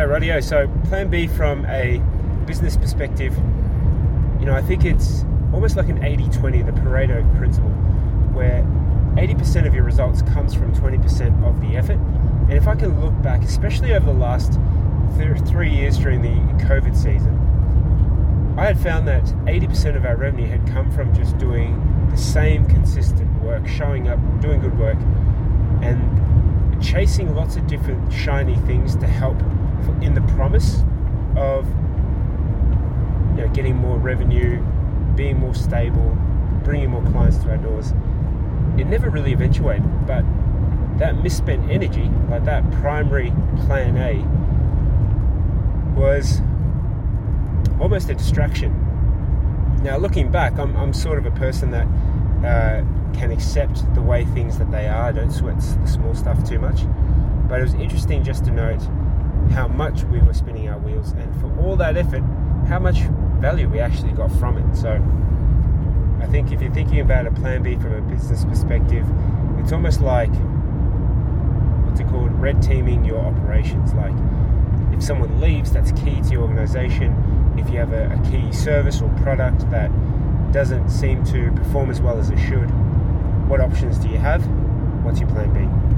Okay, rightio. So plan B from a business perspective, you know, I think it's almost like an 80-20, the Pareto principle, where 80% of your results comes from 20% of the effort. And if I can look back, especially over the last 3 years during the COVID season, I had found that 80% of our revenue had come from just doing the same consistent work, showing up, doing good work, and chasing lots of different shiny things to help in the promise of, you know, getting more revenue, being more stable, bringing more clients to our doors. It never really eventuated, but that misspent energy, like that primary plan A, was almost a distraction. Now, looking back, I'm sort of a person that can accept the way things that they are. I don't sweat the small stuff too much. But it was interesting just to note how much we were spinning our wheels, and for all that effort, how much value we actually got from it. So I think if you're thinking about a plan B from a business perspective, it's almost like, what's it called, red teaming your operations. Like, if someone leaves, that's key to your organization. If you have a key service or product that doesn't seem to perform as well as it should, what options do you have? What's your plan B?